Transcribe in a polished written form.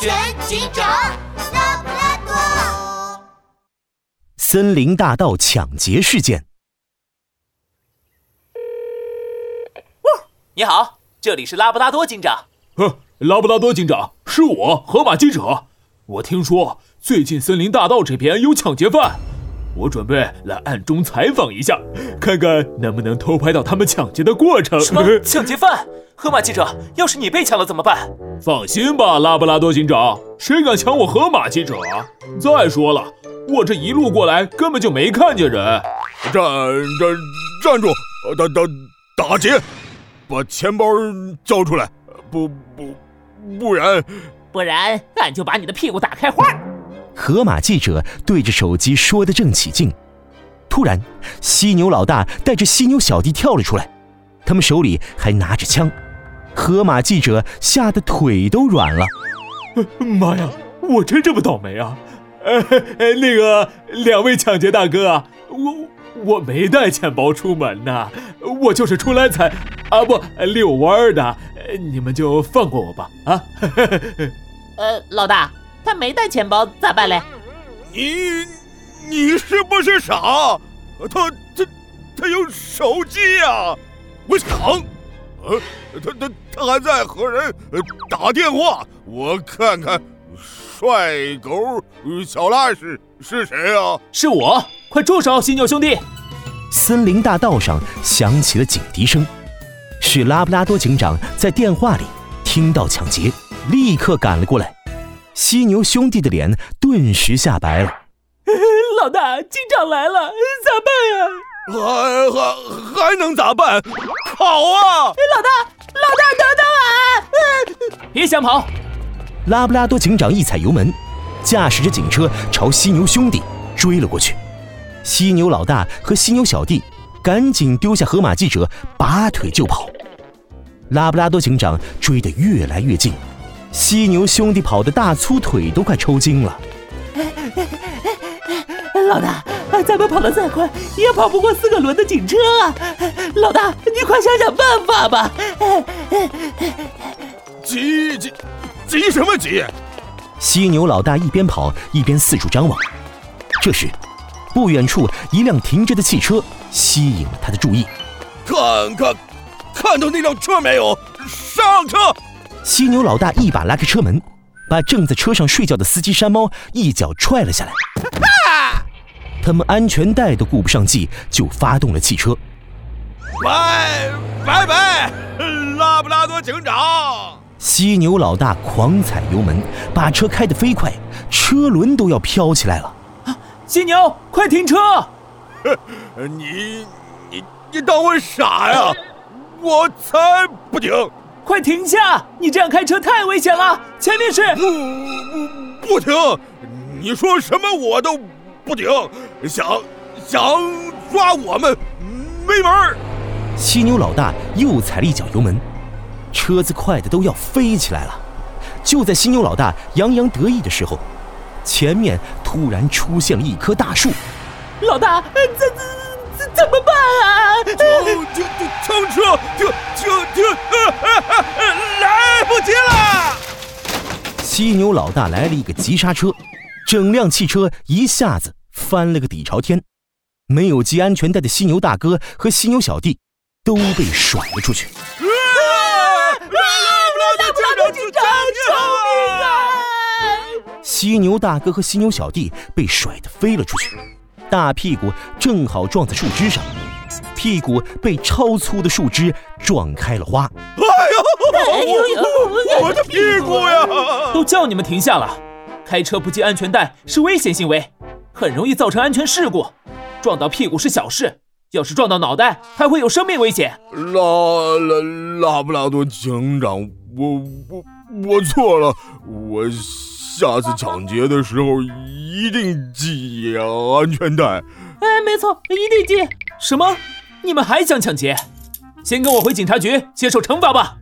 全警长拉布拉多。森林大盗抢劫事件。你好，这里是拉布拉多警长。拉布拉多警长，是我，河马记者。我听说最近森林大道这边有抢劫犯，我准备来暗中采访一下，看看能不能偷拍到他们抢劫的过程。什么抢劫犯？河马记者，要是你被抢了怎么办？放心吧，拉布拉多警长，谁敢抢我河马记者啊？再说了，我这一路过来根本就没看见人。站住！打劫！把钱包交出来！不然。不然俺就把你的屁股打开花。河马记者对着手机说得正起劲，突然犀牛老大带着犀牛小弟跳了出来，他们手里还拿着枪。河马记者吓得腿都软了。妈呀，我真这么倒霉啊！两位抢劫大哥啊，我没带钱包出门呐，我就是出来才遛弯的，你们就放过我吧啊！老大，他没带钱包咋办嘞？你是不是傻？他有手机啊！我抢！他还在和人打电话，我看看，帅狗小拉是谁啊？是我！快住手，犀牛兄弟！森林大道上响起了警笛声。是拉布拉多警长在电话里听到抢劫，立刻赶了过来。犀牛兄弟的脸顿时吓白了。老大，警长来了，咋办呀？还能咋办？跑啊！老大，等等俺！别想跑！拉布拉多警长一踩油门，驾驶着警车朝犀牛兄弟追了过去。犀牛老大和犀牛小弟赶紧丢下河马记者，拔腿就跑。拉布拉多警长追得越来越近，犀牛兄弟跑得大粗腿都快抽筋了。老大，咱们跑得再快也跑不过4个轮的警车啊！老大，你快想想办法吧！急什么急？犀牛老大一边跑一边四处张望。这时不远处一辆停着的汽车吸引了他的注意。看到那辆车没有？上车！犀牛老大一把拉开车门，把正在车上睡觉的司机山猫一脚踹了下来。他们安全带都顾不上系，就发动了汽车。拜拜，拉布拉多警长！犀牛老大狂踩油门，把车开得飞快，车轮都要飘起来了。犀牛，快停车！你当我傻呀？我才不停！快停下！你这样开车太危险了，前面是……不停！你说什么我都不停！想抓我们没门！犀牛老大又踩了一脚油门，车子快得都要飞起来了。就在犀牛老大洋洋得意的时候，前面突然出现了一棵大树。老大，这怎么办啊？停车！停！来不及了！犀牛老大来了一个急刹车，整辆汽车一下子翻了个底朝天。没有系安全带的犀牛大哥和犀牛小弟都被甩了出去。犀牛大哥和犀牛小弟被甩得飞了出去，大屁股正好撞在树枝上，屁股被超粗的树枝撞开了花。哎呦，我的屁股呀！都叫你们停下了，开车不系安全带是危险行为，很容易造成安全事故。撞到屁股是小事，要是撞到脑袋还会有生命危险。拉布拉多警长，我错了，我下次抢劫的时候一定系安全带。没错，一定系。什么？你们还想抢劫？先跟我回警察局接受惩罚吧。